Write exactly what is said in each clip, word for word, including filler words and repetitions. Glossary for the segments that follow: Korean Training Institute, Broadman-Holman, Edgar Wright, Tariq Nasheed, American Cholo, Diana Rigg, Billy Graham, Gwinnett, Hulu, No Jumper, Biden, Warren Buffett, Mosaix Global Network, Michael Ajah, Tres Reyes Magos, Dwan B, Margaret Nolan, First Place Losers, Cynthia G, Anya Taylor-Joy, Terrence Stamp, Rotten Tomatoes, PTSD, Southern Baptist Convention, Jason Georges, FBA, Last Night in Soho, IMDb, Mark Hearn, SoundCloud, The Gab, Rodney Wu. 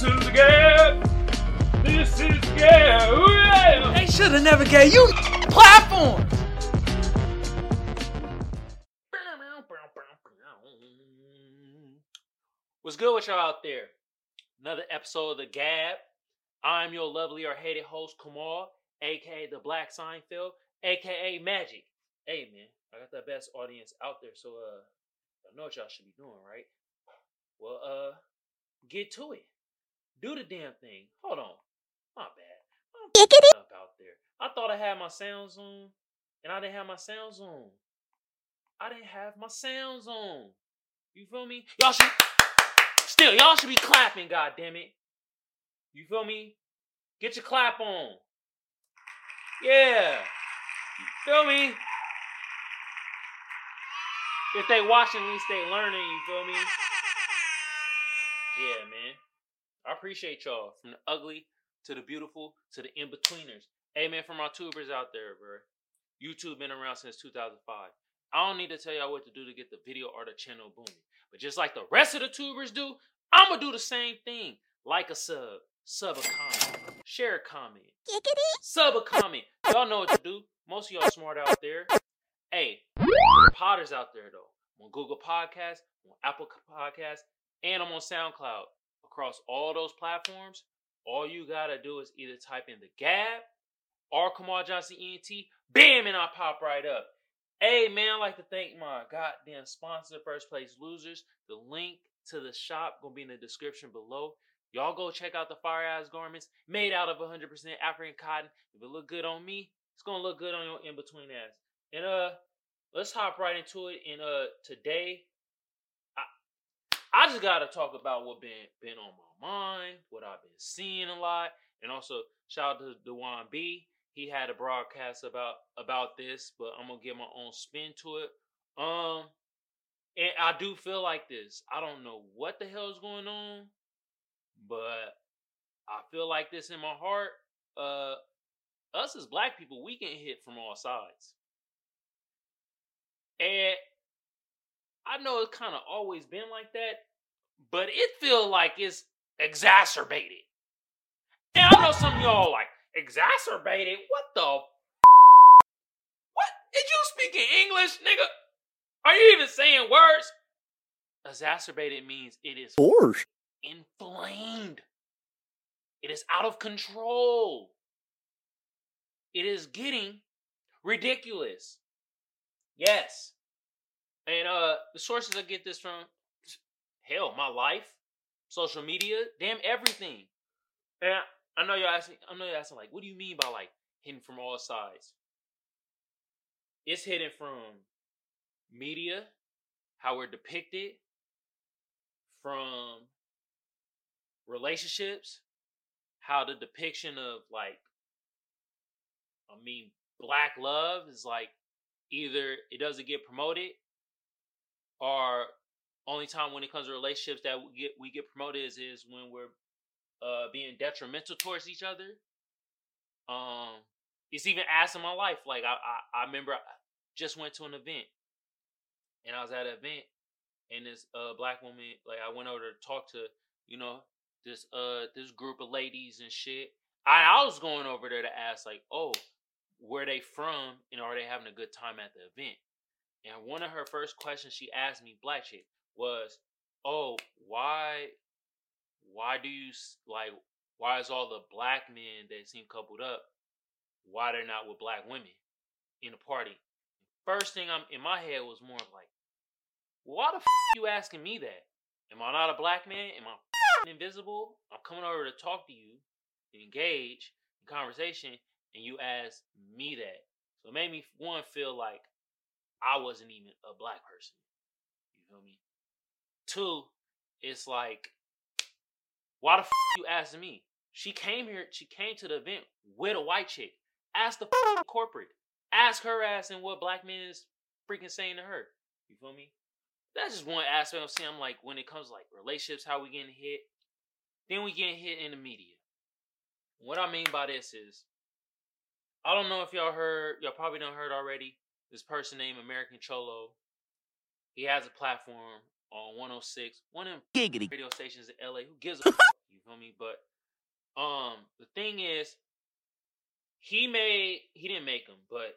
to the Gab. This is the Gab. Yeah. They should have never gave you platforms. What's good with y'all out there? Another episode of the Gab. I'm your lovely or hated host, Kamal, aka the Black Seinfeld, aka Magic. Hey man, I got the best audience out there, so uh, I know what y'all should be doing, right? Well, uh, get to it. Do the damn thing. Hold on, my bad. I'm up out there. I thought I had my sounds on, and I didn't have my sounds on. I didn't have my sounds on. You feel me? Y'all should. Still, y'all should be clapping, goddammit. You feel me? Get your clap on. Yeah. You feel me? If they watching, at least they learning, you feel me? Yeah, man. I appreciate y'all. From the ugly to the beautiful to the in-betweeners. Hey, man, for my tubers out there, bro. YouTube been around since two thousand five. I don't need to tell y'all what to do to get the video or the channel booming. But just like the rest of the tubers do, I'm going to do the same thing. Like a sub, sub a comment, share a comment, sub a comment. Y'all know what to do. Most of y'all smart out there. Hey, Potters out there, though. I'm on Google Podcasts, I'm on Apple Podcasts, and I'm on SoundCloud. Across all those platforms, all you got to do is either type in the Gab or Kamal Johnson E N T. Bam, and I pop right up. Hey, man, I'd like to thank my goddamn sponsor, First Place Losers. The link to the shop going to be in the description below. Y'all go check out the Fire Eyes garments made out of one hundred percent African cotton. If it look good on me, it's going to look good on your in-between ass. And uh, let's hop right into it. And uh, today, I I just got to talk about what been, been on my mind, what I've been seeing a lot. And also, shout out to Dwan B. He had a broadcast about, about this, but I'm going to give my own spin to it. Um, and I do feel like this. I don't know what the hell is going on, but I feel like this in my heart. Uh, us as black people, we get hit from all sides. And I know it's kind of always been like that, but it feels like it's exacerbated. And I know some of y'all like, exacerbated? What the f-? What? Did you speak in English, nigga? Are you even saying words? Exacerbated means it is f- inflamed. It is out of control. It is getting ridiculous. Yes. And uh, the sources I get this from, hell, my life, social media, damn everything. And I- I know you're asking, I know you're asking, like, what do you mean by, like, hitting from all sides? It's hitting from media, how we're depicted, from relationships, how the depiction of, like, I mean, black love is, like, either it doesn't get promoted, or only time when it comes to relationships that we get, we get promoted is, is when we're Uh, being detrimental towards each other. Um, it's even asked in my life. Like, I, I, I remember I just went to an event. And I was at an event. And this uh, black woman, like, I went over to talk to, you know, this uh this group of ladies and shit. I, I was going over there to ask, like, oh, where they from? And are they having a good time at the event? And one of her first questions she asked me, black chick, was, oh, why... Why do you, like, why is all the black men that seem coupled up, why they're not with black women in the party? First thing I'm in my head was more of like, why the f*** you asking me that? Am I not a black man? Am I invisible? I'm coming over to talk to you, engage in conversation, and you ask me that. So it made me, one, feel like I wasn't even a black person. You feel me? Two, it's like, why the f*** you asking me? She came here, she came to the event with a white chick. Ask the f***ing corporate. Ask her ass and what black men is freaking saying to her. You feel me? That's just one aspect I'm saying. I'm like, when it comes to like relationships, how we getting hit. Then we getting hit in the media. What I mean by this is, I don't know if y'all heard, y'all probably done heard already, this person named American Cholo. He has a platform on one oh six, one of them giggity radio stations in L A. Who gives a f-? You feel me? me, but um, the thing is, he made, he didn't make them, but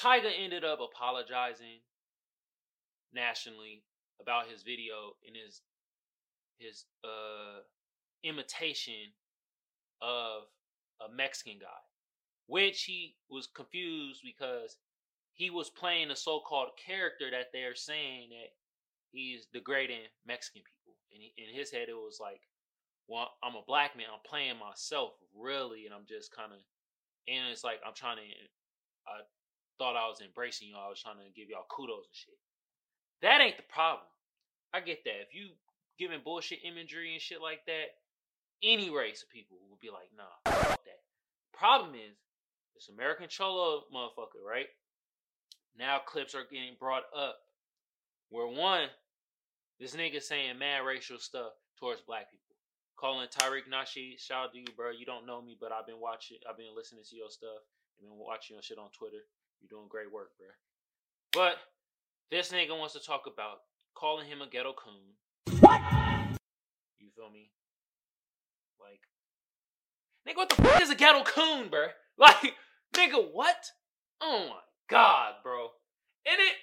Tyga ended up apologizing nationally about his video and his his uh imitation of a Mexican guy, which he was confused because he was playing a so-called character that they're saying that he's degrading Mexican people. And he, in his head, it was like, well, I'm a black man. I'm playing myself, really. And I'm just kind of, and it's like, I'm trying to, I thought I was embracing y'all. I was trying to give y'all kudos and shit. That ain't the problem. I get that. If you giving bullshit imagery and shit like that, any race of people will be like, nah, fuck that. Problem is, this American Cholo motherfucker, right? Now clips are getting brought up where one, this nigga saying mad racial stuff towards black people. Calling Tariq Nasheed, shout out to you, bro. You don't know me, but I've been watching, I've been listening to your stuff. I've been watching your shit on Twitter. You're doing great work, bro. But this nigga wants to talk about calling him a ghetto coon. What? You feel me? Like, nigga, what the fuck is a ghetto coon, bro? Like, nigga, what? Oh my God, bro. And it,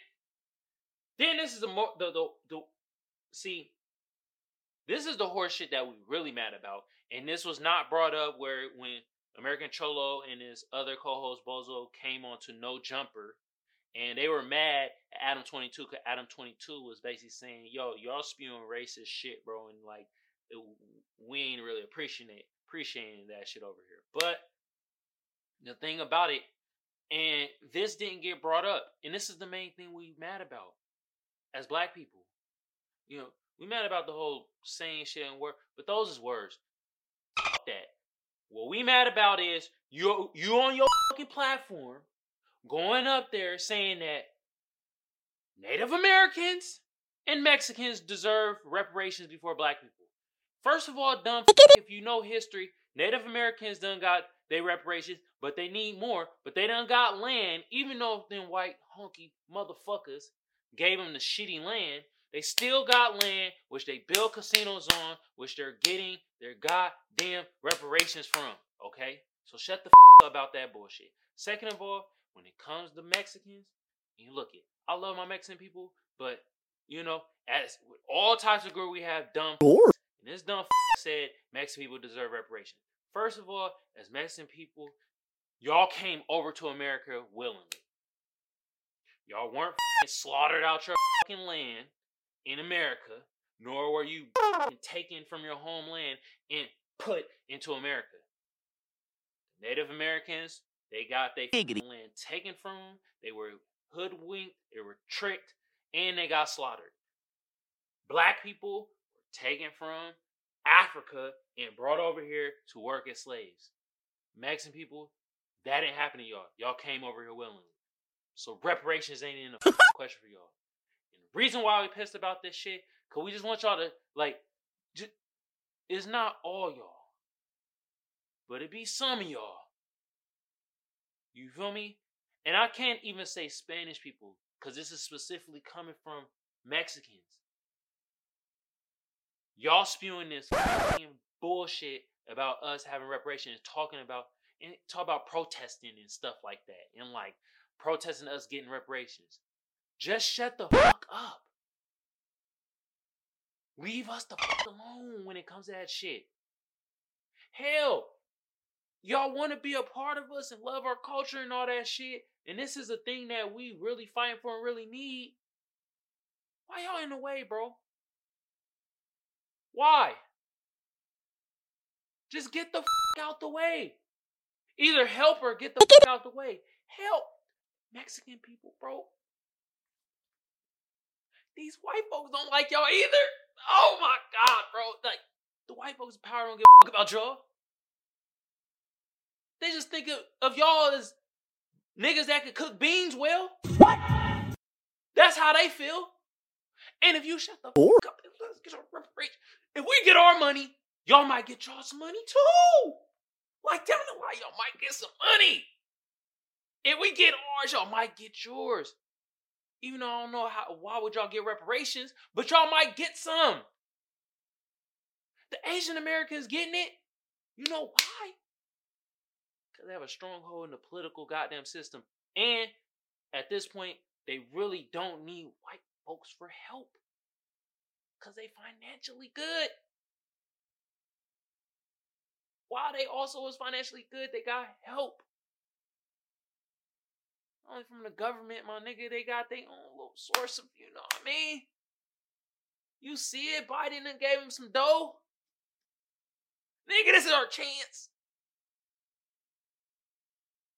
then this is the more, the, the, the, see, this is the horse shit that we really mad about. And this was not brought up where, when American Cholo and his other co-host Bozo came on to No Jumper, and they were mad at Adam twenty-two, because Adam twenty-two was basically saying, yo, y'all spewing racist shit, bro, and like, it, we ain't really appreciating, appreciating that shit over here. But the thing about it, and this didn't get brought up, and this is the main thing we mad about as black people. You know, we mad about the whole saying shit and word, but those is words. Fuck that. What we mad about is you you on your fucking platform going up there saying that Native Americans and Mexicans deserve reparations before black people. First of all, dumb f- if you know history, Native Americans done got their reparations, but they need more. But they done got land, even though them white honky motherfuckers gave them the shitty land. They still got land, which they build casinos on, which they're getting their goddamn reparations from, okay? So shut the f- up about that bullshit. Second of all, when it comes to Mexicans, you look it. I love my Mexican people, but, you know, as with all types of group, we have dumb f- And this dumb f- said Mexican people deserve reparations. First of all, as Mexican people, y'all came over to America willingly. Y'all weren't f- slaughtered out your f- land in America, nor were you f- taken from your homeland and put into America. Native Americans, they got their f- land taken from them. They were hoodwinked, they were tricked, and they got slaughtered. Black people taken from Africa and brought over here to work as slaves. Mexican people, that didn't happen to y'all. Y'all came over here willingly. So reparations ain't in the question for y'all. And the reason why we pissed about this shit, because we just want y'all to, like, just, it's not all y'all, but it be some of y'all. You feel me? And I can't even say Spanish people, because this is specifically coming from Mexicans. Y'all spewing this bullshit about us having reparations and talking about and talk about protesting and stuff like that. And like protesting us getting reparations. Just shut the fuck up. Leave us the fuck alone when it comes to that shit. Hell, y'all want to be a part of us and love our culture and all that shit. And this is a thing that we really fighting for and really need. Why y'all in the way, bro? Why? Just get the f*** out the way. Either help or get the f*** out the way. Help Mexican people, bro. These white folks don't like y'all either. Oh my God, bro. Like, the white folks' power don't give a f*** about y'all. They just think of, of y'all as niggas that could cook beans well. What? That's how they feel. And if you shut the f*** up, let's get our reparations. If we get our money, y'all might get y'all some money too. Like, down the line, y'all might get some money. If we get ours, y'all might get yours. Even though I don't know how, why would y'all get reparations, but y'all might get some. The Asian Americans getting it. You know why? Because they have a stronghold in the political goddamn system. And at this point, they really don't need white folks for help. Because they financially good. While they also was financially good, they got help. Not only from the government, my nigga, they got their own little source of, you know what I mean? You see it, Biden done gave him some dough. Nigga, this is our chance.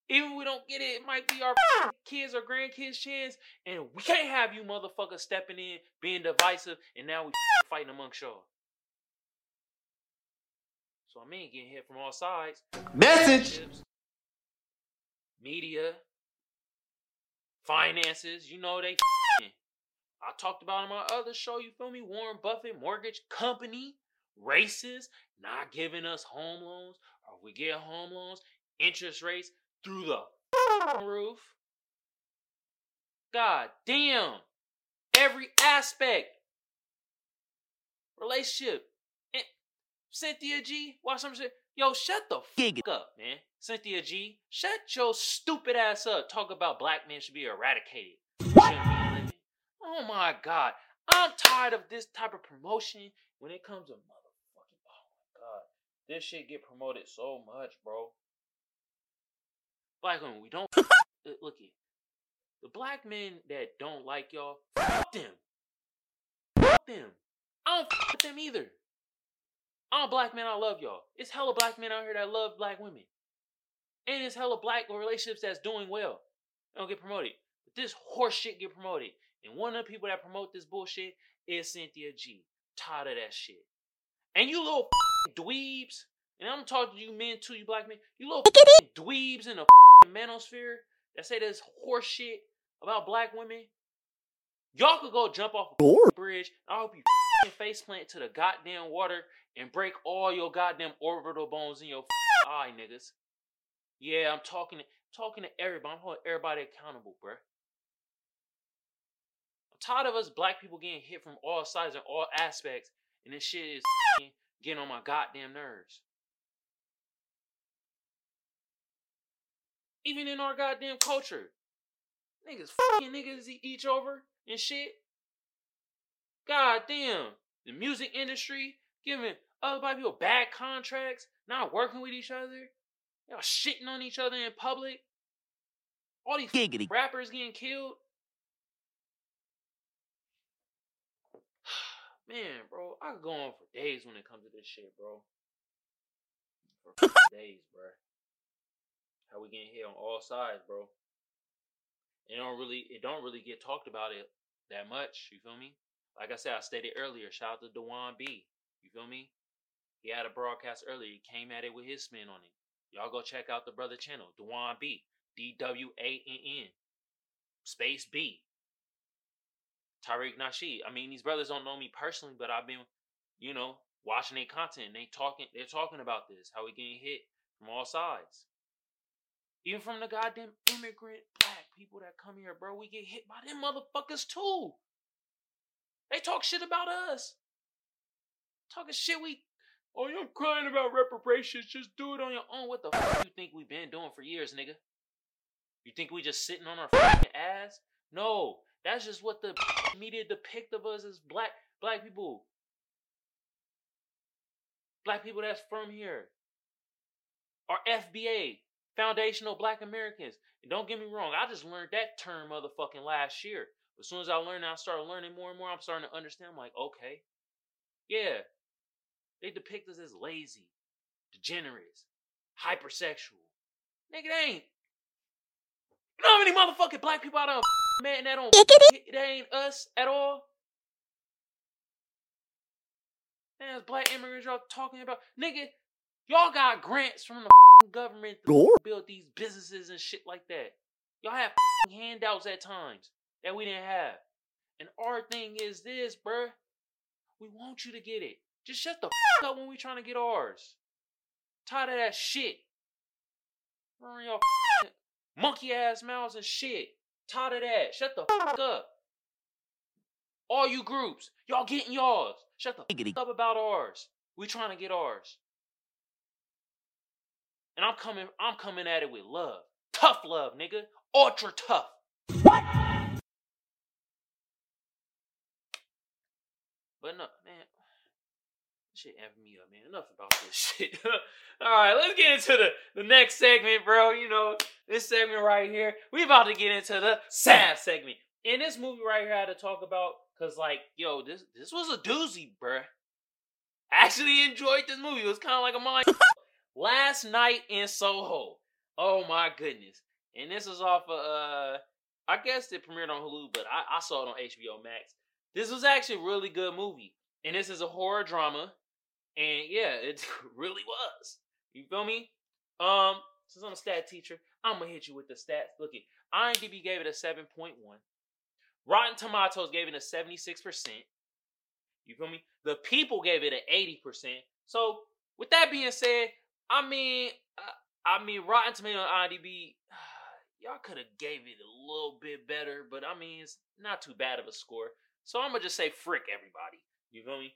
Even if we don't get it, it might be our kids or grandkids' chance. And we can't have you motherfuckers stepping in, being divisive, and now we fighting amongst y'all. So I mean, getting hit from all sides. Message! Media. Finances. You know they I talked about on my other show, you feel me? Warren Buffett, mortgage company, races, not giving us home loans. Or we get home loans, interest rates through the roof. God damn. Every aspect. Relationship. Cynthia G, watch some shit. Yo, shut the fuck up, man. Cynthia G, shut your stupid ass up. Talk about black men should be eradicated. What? Oh my God. I'm tired of this type of promotion when it comes to motherfucking, oh my God. This shit get promoted so much, bro. Black women, we don't, look here. The black men that don't like y'all, fuck them. Fuck them. I don't fuck with them either. I'm a black man, I love y'all. It's hella black men out here that love black women. And it's hella black relationships that's doing well. They don't get promoted. But this horse shit get promoted. And one of the people that promote this bullshit is Cynthia G. Tired of that shit. And you little dweebs, and I'm talking to you men too, you black men, you little dweebs in the manosphere that say this horse shit about black women. Y'all could go jump off a bridge. I hope you face plant to the goddamn water and break all your goddamn orbital bones in your eye, niggas. Yeah, I'm talking to, talking to everybody. I'm holding everybody accountable, bruh. I'm tired of us black people getting hit from all sides and all aspects, and this shit is getting on my goddamn nerves. Even in our goddamn culture. Niggas fucking niggas each over and shit. God damn. The music industry giving other black people bad contracts, not working with each other. Y'all shitting on each other in public. All these Giggity. rappers getting killed. Man, bro, I could go on for days when it comes to this shit, bro. For days, bro. How we getting hit on all sides, bro. It don't really, it don't really get talked about it that much, you feel me? Like I said, I stated earlier, shout out to Dwan B. You feel me? He had a broadcast earlier. He came at it with his spin on it. Y'all go check out the brother channel, Dwan B. D W A N N. Space B. Tariq Nasheed. I mean, these brothers don't know me personally, but I've been, you know, watching their content. And they talking, they're talking about this, how we getting hit from all sides. Even from the goddamn immigrant black people that come here, bro. We get hit by them motherfuckers too. They talk shit about us. Talking shit we... Oh, you're crying about reparations. Just do it on your own. What the fuck you think we've been doing for years, nigga? You think we just sitting on our fucking ass? No. That's just what the media depict of us as black black people. Black people that's from here. Our F B A. Foundational Black Americans. And don't get me wrong. I just learned that term motherfucking last year. As soon as I learned, I started learning more and more. I'm starting to understand. I'm like, okay. Yeah. They depict us as lazy, degenerates, hypersexual. Nigga, they ain't. You know how many motherfucking black people I done met and that don't that ain't us at all? Man, it's black immigrants y'all talking about. Nigga, y'all got grants from the government to build these businesses and shit like that. Y'all have handouts at times that we didn't have. And our thing is this, bruh. We want you to get it. Just shut the f*** up when we trying to get ours. Tired of that shit. Running your f***ing monkey ass mouths and shit. Tired of that. Shut the f*** up. All you groups, y'all getting yours. Shut the f*** up about ours. We're trying to get ours. And I'm coming, I'm coming at it with love. Tough love, nigga. Ultra tough. What? But no, man. This shit amping me up, man. Enough about this shit. Alright, let's get into the, the next segment, bro. You know, this segment right here. We about to get into the sad segment. In this movie right here, I had to talk about, because, like, yo, this this was a doozy, bruh. I actually enjoyed this movie. It was kind of like a mind. Last Night in Soho. Oh, my goodness. And this is off of, uh, I guess it premiered on Hulu, but I, I saw it on H B O Max. This was actually a really good movie. And this is a horror drama. And, yeah, it really was. You feel me? Um, since I'm a stat teacher, I'm going to hit you with the stats. Look it. I M D B gave it a seven point one. Rotten Tomatoes gave it a seventy-six percent. You feel me? The people gave it an eighty percent. So, with that being said, I mean, I, I mean, Rotten Tomatoes and I M D B, y'all could have gave it a little bit better, but I mean, it's not too bad of a score. So, I'm going to just say frick everybody. You feel me?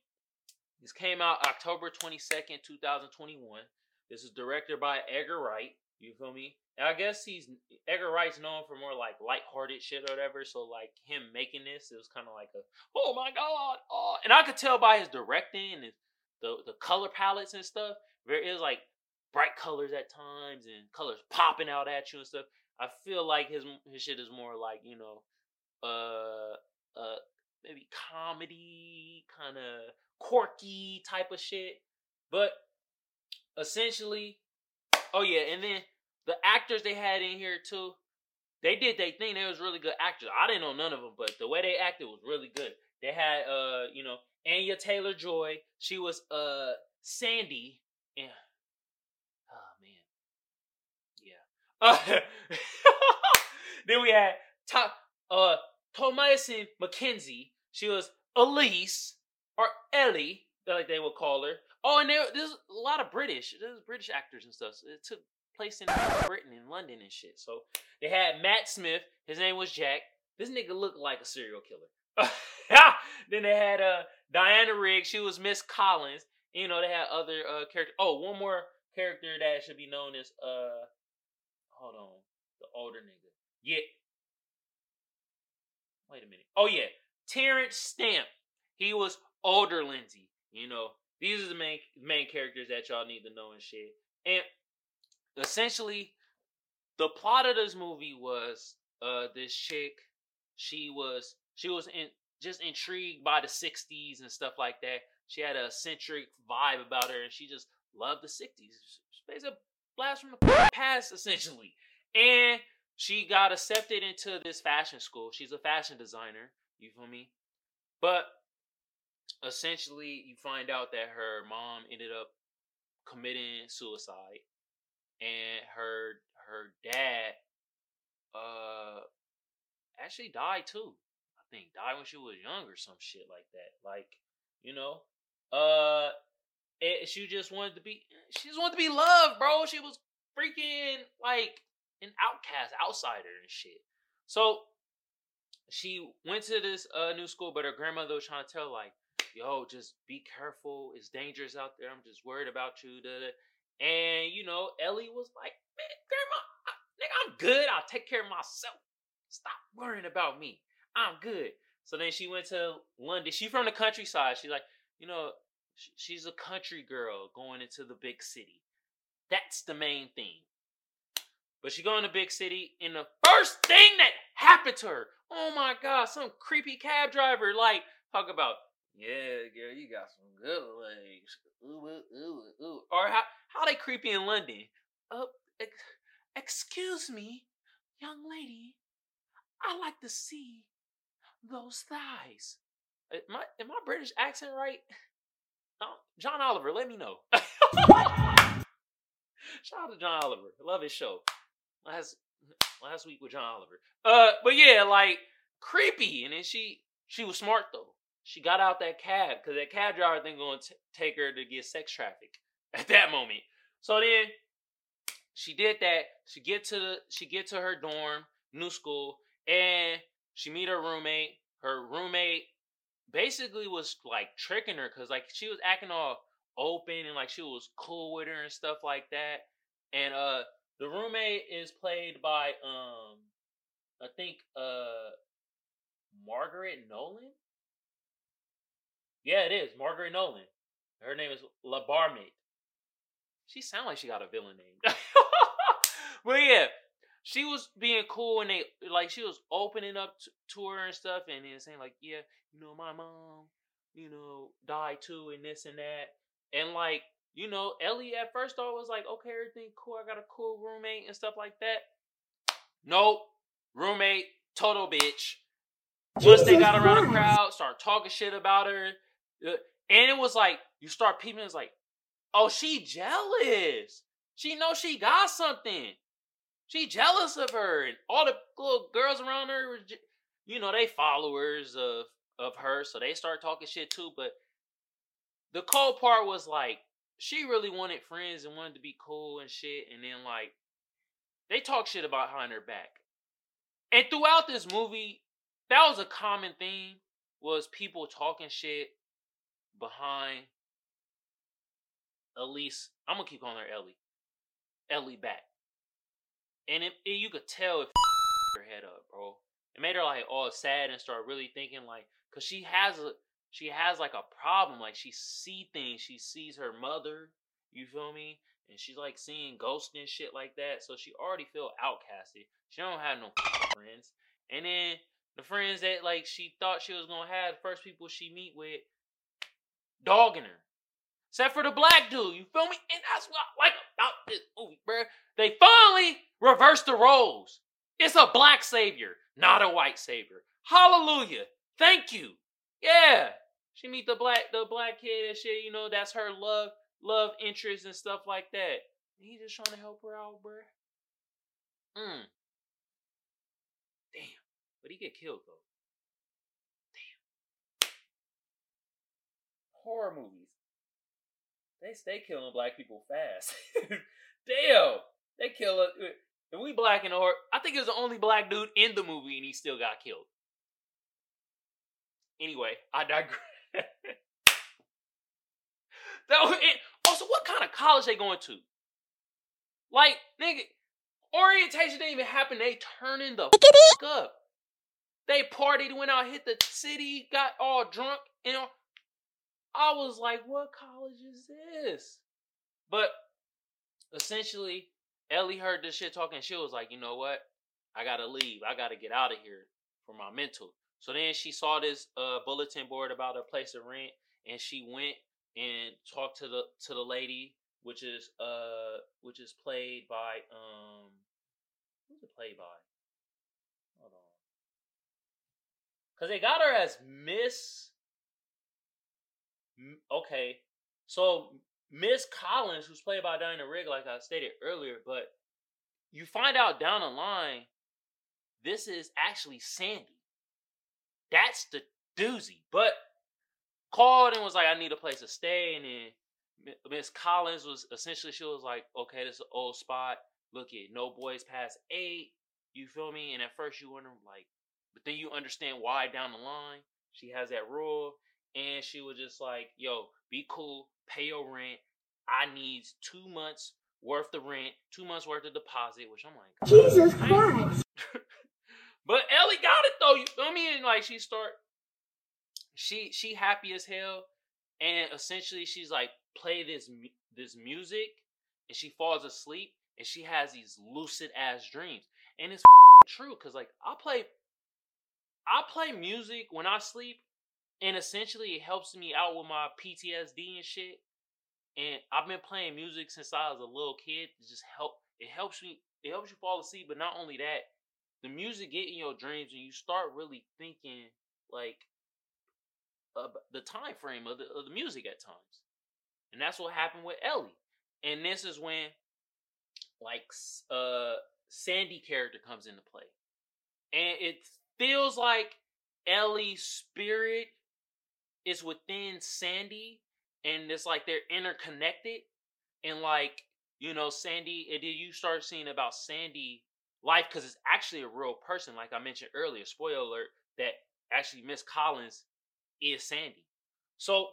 This came out October twenty-second, twenty twenty-one. This is directed by Edgar Wright. You feel me? I guess he's Edgar Wright's known for more like lighthearted shit or whatever. So like him making this, it was kind of like a oh my god, oh. And I could tell by his directing and his, the the color palettes and stuff. There is like bright colors at times and colors popping out at you and stuff. I feel like his his shit is more like you know, uh, uh, maybe comedy, kind of quirky type of shit. But essentially, oh yeah, and then. The actors they had in here, too, they did their thing. They was really good actors. I didn't know none of them, but the way they acted was really good. They had, uh, you know, Anya Taylor-Joy. She was uh, Sandy. And, oh, man. Yeah. Uh, then we had to, uh, Thomasin McKenzie. She was Elise, or Ellie, like they would call her. Oh, and there, there's a lot of British. There's British actors and stuff. So it took... Placed in Britain and London and shit. So they had Matt Smith. His name was Jack. This nigga looked like a serial killer. Then they had uh, Diana Rigg. She was Miss Collins. You know, they had other uh, characters. Oh, one more character that should be known as, uh, hold on, the older nigga. Yeah. Wait a minute. Oh, yeah. Terrence Stamp. He was older Lindsay. You know, these are the main, main characters that y'all need to know and shit. And essentially, the plot of this movie was uh, this chick. She was she was in, just intrigued by the sixties and stuff like that. She had a eccentric vibe about her, and she just loved the sixties. She plays a blast from the past, essentially. And she got accepted into this fashion school. She's a fashion designer. You feel me? But essentially, you find out that her mom ended up committing suicide. And her her dad uh actually died too. I think died when she was young or some shit like that. Like, you know. Uh it, she just wanted to be she just wanted to be loved, bro. She was freaking like an outcast, outsider and shit. So she went to this uh new school, but her grandmother was trying to tell her, like, yo, just be careful, it's dangerous out there. I'm just worried about you, da da. And, you know, Ellie was like, man, grandma, I, nigga, I'm good. I'll take care of myself. Stop worrying about me. I'm good. So then she went to London. She's from the countryside. She's like, you know, sh- she's a country girl going into the big city. That's the main thing. But she go in the big city, and the first thing that happened to her, oh, my God, some creepy cab driver, like, talk about, yeah, girl, you got some good legs. Ooh, ooh, ooh, ooh. Or how how they creepy in London. Uh, ex- excuse me, young lady. I like to see those thighs. Am I, am my British accent right? Oh, John Oliver, let me know. Shout out to John Oliver. I love his show. Last last week with John Oliver. Uh, but yeah, like creepy. And then she she was smart though. She got out that cab because that cab driver then going to take her to get sex trafficked at that moment. So then she did that. She get to the, she get to her dorm, new school, and she meet her roommate. Her roommate basically was like tricking her because like she was acting all open and like she was cool with her and stuff like that. And uh, the roommate is played by um, I think uh, Margaret Nolan. Yeah, it is Margaret Nolan. Her name is La Barmaid. She sounds like she got a villain name. But yeah, she was being cool and they like she was opening up t- to her and stuff and then saying like, yeah, you know, my mom, you know, died too and this and that. And like, you know, Ellie at first thought was like, okay, everything cool. I got a cool roommate and stuff like that. Nope. Roommate, total bitch. Once they got around the crowd, started talking shit about her. And it was like, you start peeping, it's like, oh, she jealous. She knows she got something. She jealous of her. And all the little girls around her, you know, they followers of, of her. So they start talking shit too. But the cold part was like, she really wanted friends and wanted to be cool and shit. And then like, they talk shit about behind her back. And throughout this movie, that was a common theme, was people talking shit behind Elise. I'm gonna keep calling her Ellie. Ellie back. And it, it, you could tell it f***ed her head up, bro. It made her like all sad and start really thinking like, cause she has a, she has like a problem. Like she see things. She sees her mother. You feel me? And she's like seeing ghosts and shit like that. So she already feel outcasted. She don't have no friends. And then the friends that like she thought she was gonna have, the first people she meet with, dogging her. Except for the black dude, you feel me? And that's what I like about this movie, bruh. They finally reversed the roles. It's a black savior, not a white savior. Hallelujah. Thank you. Yeah. She meet the black the black kid and shit, you know, that's her love, love interest and stuff like that. And he just trying to help her out, bruh. Mm. Damn. But he get killed, though. Damn. Horror movies. They stay killing black people fast. Damn. They kill us. If we black in the horror, I think it was the only black dude in the movie and he still got killed. Anyway, I digress. That was it. Also, what kind of college they going to? Like, nigga, orientation didn't even happen. They turning the fuck up. They partied, went out, hit the city, got all drunk, you know. I was like, what college is this? But essentially, Ellie heard this shit talking. She was like, you know what? I gotta leave. I gotta get out of here for my mental. So then she saw this uh, bulletin board about a place of rent. And she went and talked to the to the lady, which is uh which is played by um who's it played by? Hold on. Cause they got her as Miss. Okay, so Miss Collins, who's played by Diana Rigg, like I stated earlier, but you find out down the line, this is actually Sandy. That's the doozy. But called and was like, I need a place to stay. And then Miss Collins was essentially, she was like, okay, this is an old spot. Look at no boys past eight. You feel me? And at first you wonder, like, but then you understand why down the line she has that rule. And she was just like, yo, be cool, pay your rent. I need two months worth of rent, two months worth of deposit, which I'm like, oh, Jesus Christ. But Ellie got it though, you feel me? And like she start, she she happy as hell. And essentially she's like, play this, this music. And she falls asleep and she has these lucid ass dreams. And it's true, because like I play, I play music when I sleep. And essentially, it helps me out with my P T S D and shit. And I've been playing music since I was a little kid. It just help. It helps you. It helps you fall asleep. But not only that, the music get in your dreams, and you start really thinking like uh, the time frame of the, of the music at times. And that's what happened with Ellie. And this is when like uh, Sandy character comes into play, and it feels like Ellie's spirit is within Sandy, and it's like they're interconnected, and like, you know, Sandy, and then you start seeing about Sandy life, because it's actually a real person, like I mentioned earlier, spoiler alert, that actually Miss Collins is Sandy. So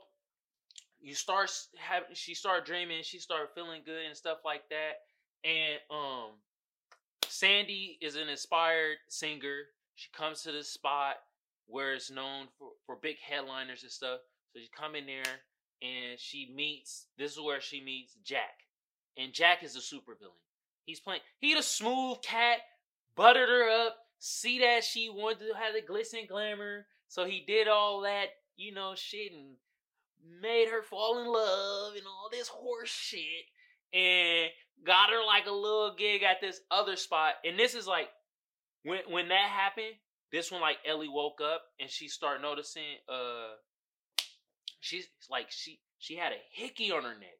you start having, she started dreaming, she started feeling good and stuff like that. And um, Sandy is an inspired singer. She comes to this spot where it's known for, for big headliners and stuff. So she come in there and she meets, this is where she meets Jack. And Jack is a supervillain. He's playing, he the smooth cat, buttered her up, see that she wanted to have the glitz and glamour. So he did all that, you know, shit and made her fall in love and all this horse shit. And got her like a little gig at this other spot. And this is like, when when that happened, this one like Ellie woke up and she started noticing, uh, she's like, she, she had a hickey on her neck.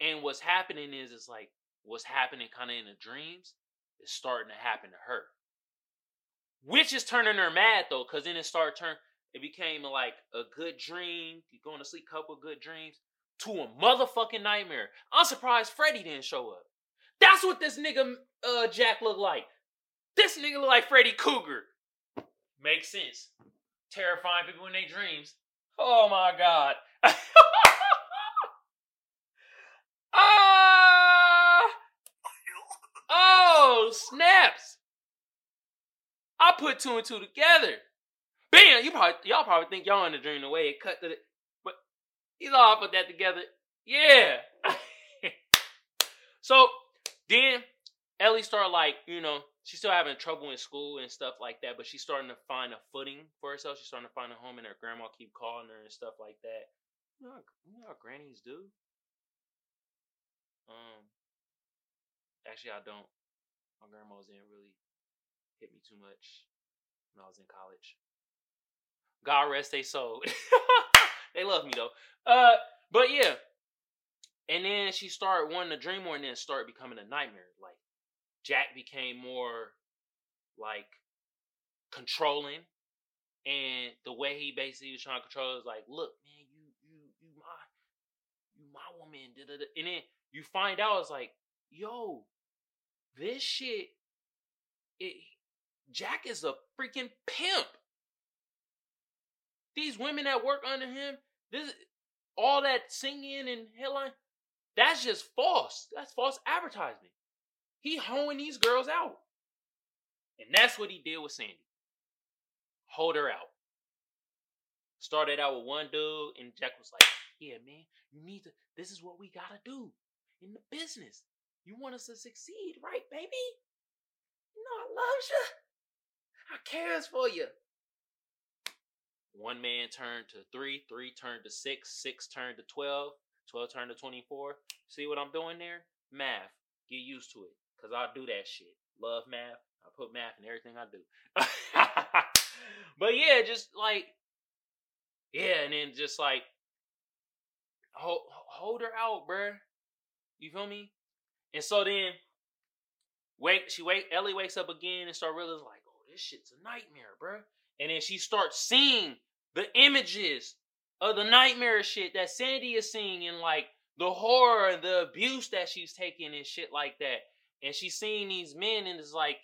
And what's happening is, it's like, what's happening kind of in the dreams is starting to happen to her. Which is turning her mad though, because then it started turn. It became like a good dream. You're going to sleep, couple good dreams. To a motherfucking nightmare. I'm surprised Freddy didn't show up. That's what this nigga uh, Jack looked like. This nigga looked like Freddy Cougar. Makes sense. Terrifying people in their dreams. Oh my god. uh, oh, snaps. I put two and two together. Bam! You probably, y'all probably think y'all in the dream the way it cut to the... He's all put that together. Yeah. So then Ellie started like, you know, she's still having trouble in school and stuff like that, but she's starting to find a footing for herself. She's starting to find a home, and her grandma keep calling her and stuff like that. You know, you know how grannies do? Um, actually, I don't. My grandma's didn't really hit me too much when I was in college. God rest they soul. They love me though. Uh, but yeah. And then she started wanting to dream more and then started becoming a nightmare. Like Jack became more like controlling. And the way he basically was trying to control it was like, look, man, you you you my you my woman. Da-da-da. And then you find out it's like, yo, this shit it Jack is a freaking pimp. These women that work under him, this all that singing and headline, that's just false. That's false advertisement. He hoeing these girls out. And that's what he did with Sandy. Hold her out. Started out with one dude, and Jack was like, yeah, man, you need to, this is what we gotta do in the business. You want us to succeed, right, baby? You know I love you. I cares for you. One man turned to three, three turned to six, six turned to twelve, twelve turned to twenty-four. See what I'm doing there? Math. Get used to it, because I do that shit. Love math. I put math in everything I do. But yeah, just like, yeah, and then just like, hold, hold her out, bruh. You feel me? And so then, wake, she wake, Ellie wakes up again and start realizing like, oh, this shit's a nightmare, bruh. And then she starts seeing the images of the nightmare shit that Sandy is seeing and like the horror and the abuse that she's taking and shit like that. And she's seeing these men and it's like,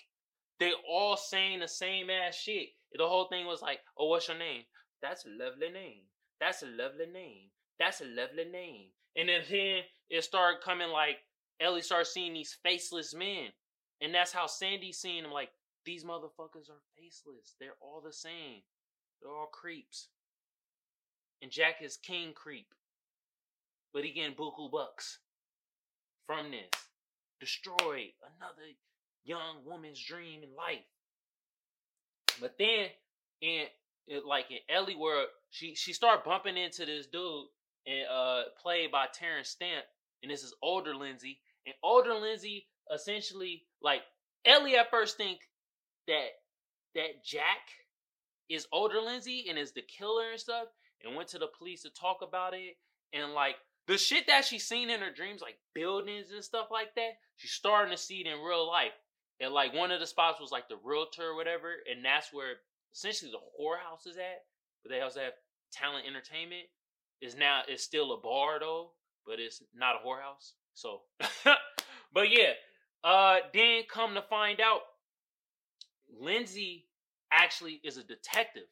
they all saying the same ass shit. The whole thing was like, oh, what's your name? That's a lovely name. That's a lovely name. That's a lovely name. And then it started coming like, Ellie starts seeing these faceless men. And that's how Sandy's seeing them like, these motherfuckers are faceless. They're all the same. They're all creeps. And Jack is king creep. But he getting buku bucks from this. Destroyed another young woman's dream and life. But then, in it, like in Ellie world, she, she started bumping into this dude and uh, played by Terrence Stamp. And this is older Lindsay. And older Lindsay, essentially, like, Ellie at first think, that that Jack is older Lindsay and is the killer and stuff, and went to the police to talk about it. And like the shit that she's seen in her dreams, like buildings and stuff like that, she's starting to see it in real life. And like one of the spots was like the realtor or whatever, and that's where essentially the whorehouse is at. But they also have talent entertainment. Is now it's still a bar though, but it's not a whorehouse. So but yeah. Uh then come to find out Lindsay actually is a detective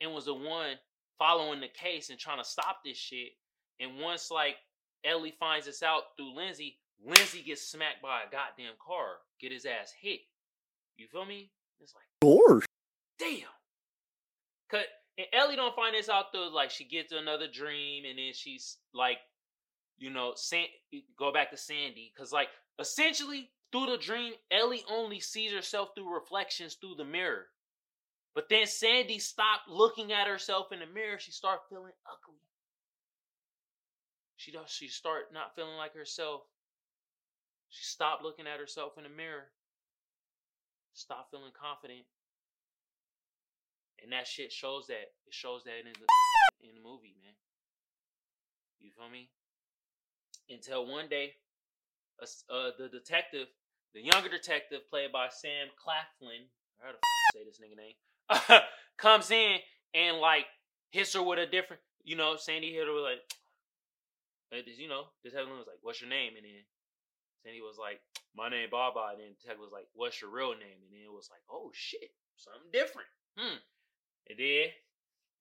and was the one following the case and trying to stop this shit. And once, like, Ellie finds this out through Lindsay, Lindsay gets smacked by a goddamn car, get his ass hit. You feel me? It's like, Lord. Damn. Cut. And Ellie don't find this out till, like, she gets another dream, and then she's, like, you know, San- go back to Sandy. Because, like, essentially, through the dream, Ellie only sees herself through reflections through the mirror. But then Sandy stopped looking at herself in the mirror. She started feeling ugly. She, does, she started not feeling like herself. She stopped looking at herself in the mirror. Stopped feeling confident. And that shit shows that. It shows that in the, in the movie, man. You feel me? Until one day, a, uh, the detective, the younger detective played by Sam Claflin, how the f- say this nigga name, comes in and, like, hits her with a different, you know, Sandy hit her with, like, you know, the detective was like, what's your name? And then Sandy was like, my name Baba. And then the detective was like, what's your real name? And then it was like, oh, shit, something different. Hmm. And then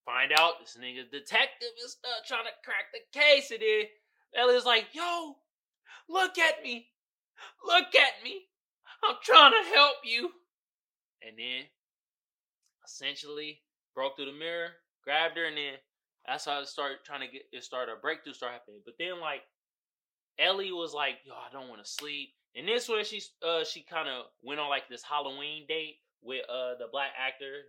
find out this nigga detective is uh, trying to crack the case. And then Ellie's like, yo, look at me. Look at me. I'm trying to help you. And then essentially broke through the mirror, grabbed her, and then that's how it started trying to get it started. A breakthrough started happening. But then, like, Ellie was like, yo, I don't want to sleep. And this way she uh she kind of went on like this Halloween date with uh the black actor.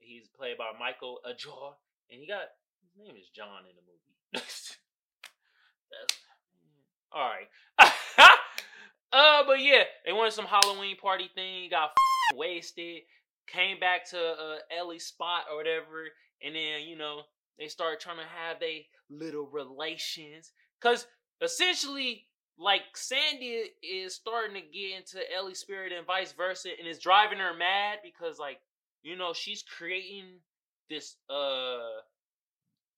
He's played by Michael Ajah, and he got his name is John in the movie. That's, all right, uh, but yeah, they went to some Halloween party thing, got f- wasted, came back to uh, Ellie's spot or whatever, and then you know they started trying to have their little relations, cause essentially. Like, Sandy is starting to get into Ellie's spirit and vice versa, and it's driving her mad because, like, you know, she's creating this, uh,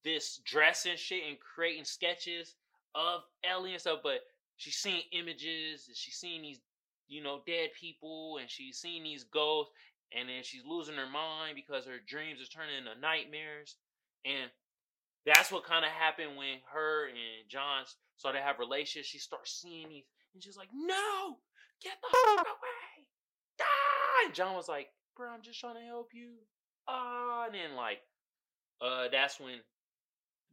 this dress and shit and creating sketches of Ellie and stuff, but she's seeing images, and she's seeing these, you know, dead people, and she's seeing these ghosts, and then she's losing her mind because her dreams are turning into nightmares, and that's what kind of happened when her and John's started to have relations. She starts seeing these, and she's like, no, get the fuck away. Ah! And John was like, bro, I'm just trying to help you. Ah, and then, like, uh, that's when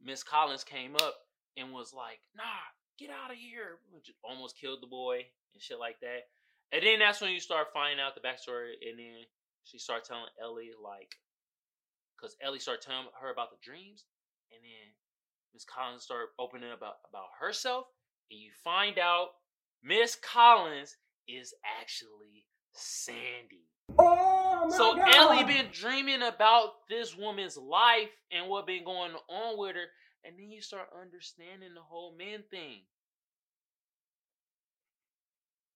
Miss Collins came up and was like, nah, get out of here. Almost killed the boy and shit like that. And then that's when you start finding out the backstory, and then she started telling Ellie, like, because Ellie started telling her about the dreams. And then Miss Collins started opening up about, about herself. And you find out Miss Collins is actually Sandy. Oh, my so God. Ellie been dreaming about this woman's life and what been going on with her. And then you start understanding the whole man thing.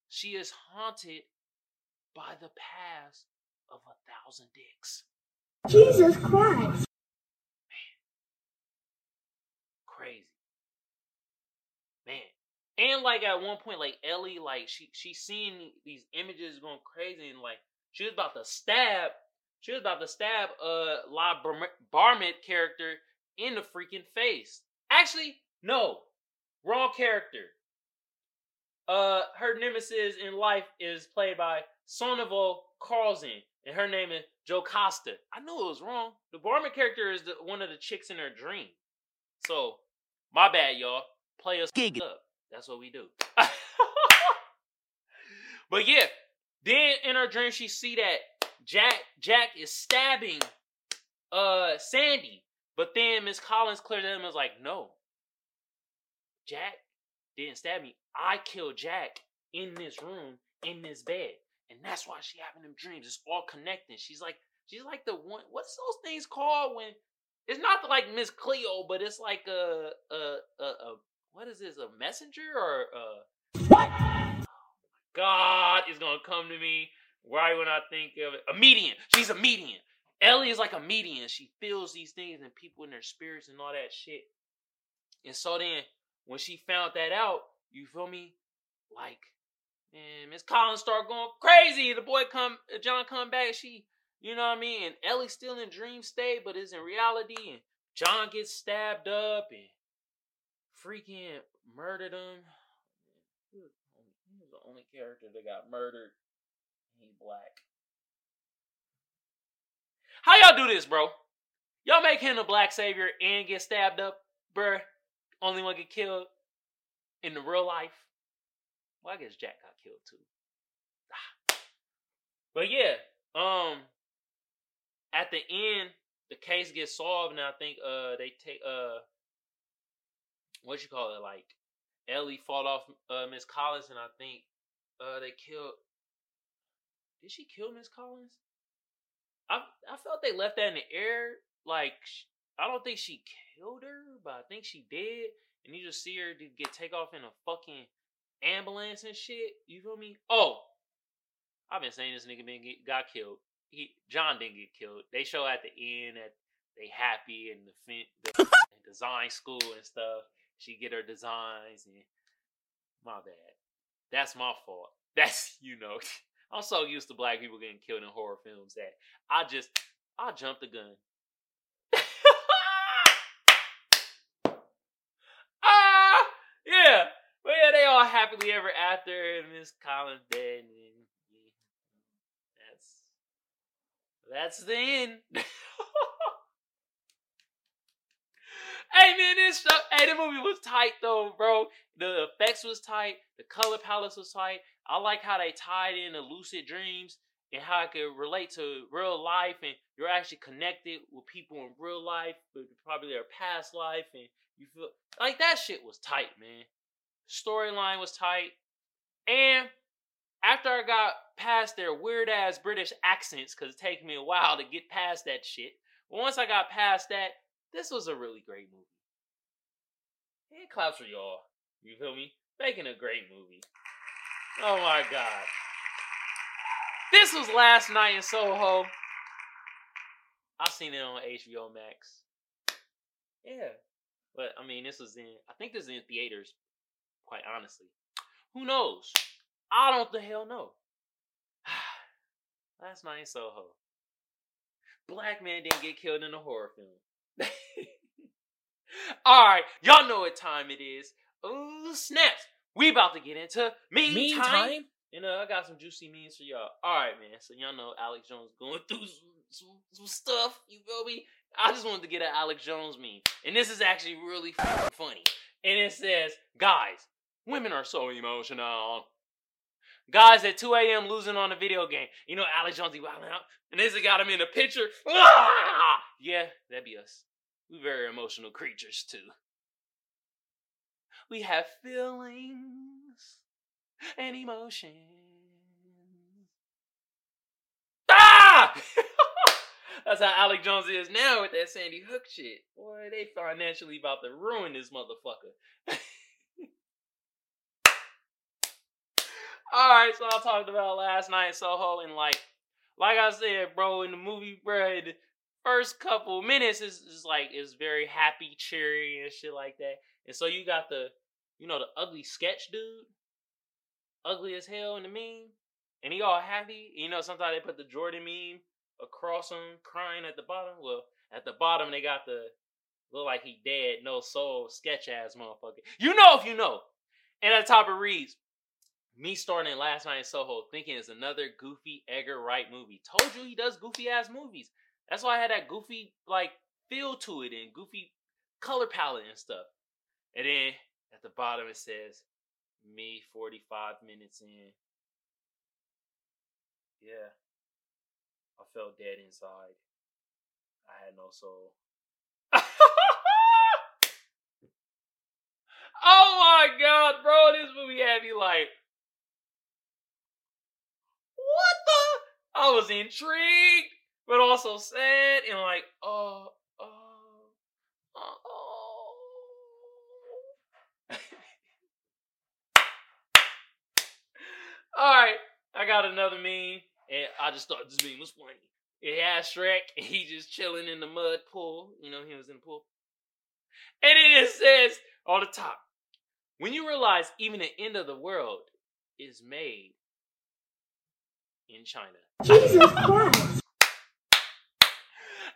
She is haunted by the past of a thousand dicks. Jesus Christ. Crazy. Man. And, like, at one point, like, Ellie, like, she she's seeing these images going crazy, and, like, she was about to stab, she was about to stab uh, La Bar- Barmet character in the freaking face. Actually, no. Wrong character. Uh, her nemesis in life is played by Sonnevo Carlson, and her name is Jo Costa. I knew it was wrong. The Barmet character is the, one of the chicks in her dream. So, my bad, y'all. Play us Gig. Up. That's what we do. But yeah, then in her dream, she see that Jack Jack is stabbing uh Sandy. But then Miss Collins cleared them and was like, no. Jack didn't stab me. I killed Jack in this room, in this bed. And that's why she having them dreams. It's all connected. She's like, she's like the one, what's those things called when... It's not like Miss Cleo, but it's like a, a, a, a, what is this, a messenger or a... What? God is going to come to me right when I think of it. A medium. She's a medium. Ellie is like a medium. She feels these things and people in their spirits and all that shit. And so then, when she found that out, you feel me? Like, man, Miss Collins started going crazy. The boy come, John come back, she... You know what I mean? And Ellie's still in dream state, but it's in reality. And John gets stabbed up, and freaking murdered him. He was, only, he was the only character that got murdered. He black. How y'all do this, bro? Y'all make him a black savior and get stabbed up, bruh. Only one get killed in the real life. Well, I guess Jack got killed too. But yeah, um, at the end, the case gets solved, and I think uh they take uh what you call it like Ellie fought off uh, Miss Collins, and I think uh they killed. Did she kill Miss Collins? I I felt they left that in the air. Like, I don't think she killed her, but I think she did. And you just see her get take off in a fucking ambulance and shit. You feel me? Oh, I've been saying this nigga been get, got killed. He John didn't get killed. They show at the end that they happy and the, the design school and stuff. She get her designs and my bad. That's my fault. That's, you know. I'm so used to black people getting killed in horror films that I just, I jumped the gun. ah, yeah. But yeah, they all happily ever after, and Miss Collins dead. And that's, that's the end. Hey man, this stuff, hey, the movie was tight though, bro. The effects was tight. The color palette was tight. I like how they tied in the lucid dreams and how it could relate to real life, and you're actually connected with people in real life, but probably their past life, and you feel like that shit was tight, man. Storyline was tight. And after I got past their weird ass British accents, because it takes me a while to get past that shit, but once I got past that, this was a really great movie. And claps for y'all. You feel me? Making a great movie. Oh my God. This was Last Night in Soho. I seen it on H B O Max. Yeah. But I mean, this was in, I think this is in theaters, quite honestly. Who knows? I don't the hell know. Last Night in Soho. Black man didn't get killed in a horror film. Alright, y'all know what time it is. Ooh, snaps. We about to get into Mean, mean Time. time. You know, I got some juicy memes for y'all. All right, man. So y'all know Alex Jones going through some, some, some stuff. You feel me? I just wanted to get an Alex Jones meme. And this is actually really f- funny. And it says, guys, women are so emotional. Guys at two a.m. losing on a video game. You know, Alex Jones, he wilding out. And this got him in the picture. Ah! Yeah, that'd be us. We very emotional creatures, too. We have feelings and emotions. Ah! That's how Alex Jones is now with that Sandy Hook shit. Boy, they financially about to ruin this motherfucker. Alright, so I talked about Last Night in Soho, and like, like I said, bro, in the movie, bro, the first couple minutes is, is like, is very happy, cheery, and shit like that. And so you got the, you know, the ugly sketch dude, ugly as hell in the meme, and he all happy. You know, sometimes they put the Jordan meme across him, crying at the bottom. Well, at the bottom, they got the look like he dead, no soul, sketch-ass motherfucker. You know if you know. And at the top it reads, me starting Last Night in Soho, thinking it's another goofy Edgar Wright movie. Told you he does goofy-ass movies. That's why I had that goofy, like, feel to it and goofy color palette and stuff. And then, at the bottom, it says, me, forty-five minutes in. Yeah. I felt dead inside. I had no soul. Oh my God, bro. This movie had me like, what the? I was intrigued, but also sad and like, oh, oh, oh, oh. Alright, I got another meme, and I just thought this meme was funny. It had Shrek, and he just chilling in the mud pool. You know, he was in the pool. And then it says, on the top, when you realize even the end of the world is made in China. Jesus Christ!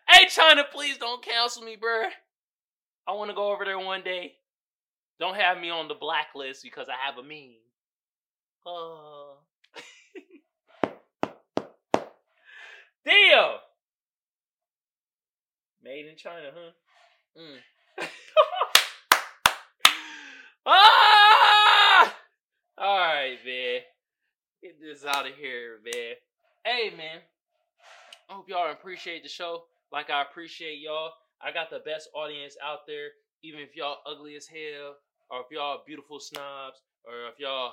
Hey, China, please don't cancel me, bruh. I want to go over there one day. Don't have me on the blacklist because I have a meme. Oh. Damn. Made in China, huh? Mm. Ah! All right, man. Get this out of here, man. Hey, man. I hope y'all appreciate the show like I appreciate y'all. I got the best audience out there, even if y'all ugly as hell, or if y'all beautiful snobs, or if y'all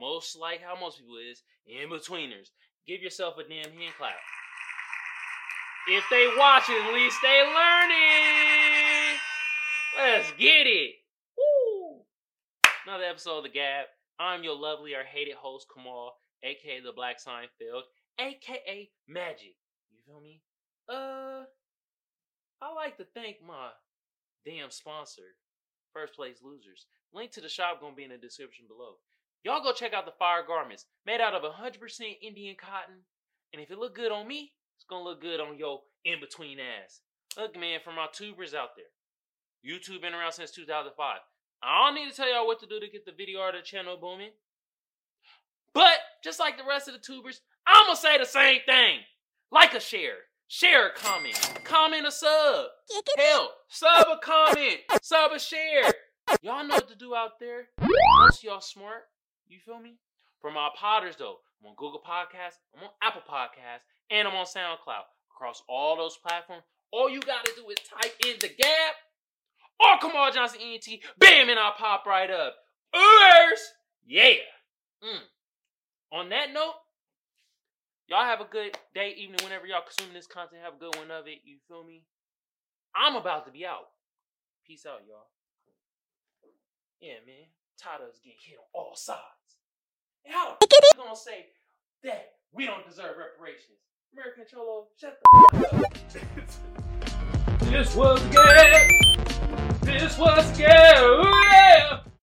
most like how most people is, in-betweeners. Give yourself a damn hand clap. If they watching, at least they learning. Let's get it. Woo! Another episode of The Gab. I'm your lovely or hated host, Kamal, a k a. The Black Seinfeld, a k a. Magic. You feel me? Uh, I like to thank my damn sponsor, First Place Losers. Link to the shop gonna be in the description below. Y'all go check out the fire garments, made out of one hundred percent Indian cotton. And if it look good on me, it's gonna look good on your in-between ass. Look, man, for my tubers out there, YouTube been around since two thousand five. I don't need to tell y'all what to do to get the video or the channel booming. But, just like the rest of the tubers, I'm gonna say the same thing. Like a share. Share a comment. Comment a sub. Hell, sub a comment. Sub a share. Y'all know what to do out there. Most y'all smart. You feel me? For my podders, though, I'm on Google Podcasts, I'm on Apple Podcasts, and I'm on SoundCloud. Across all those platforms, all you gotta do is type in The Gab or Kamal Johnson E N T. Bam, and I'll pop right up. Ours! Yeah. Mm. On that note, y'all have a good day, evening, whenever y'all consuming this content. Have a good one of it. You feel me? I'm about to be out. Peace out, y'all. Yeah, man. Tired of us getting hit on all sides. And how the f*** you gonna say that we don't deserve reparations? American Cholo, shut the f*** up. This was good. This was good.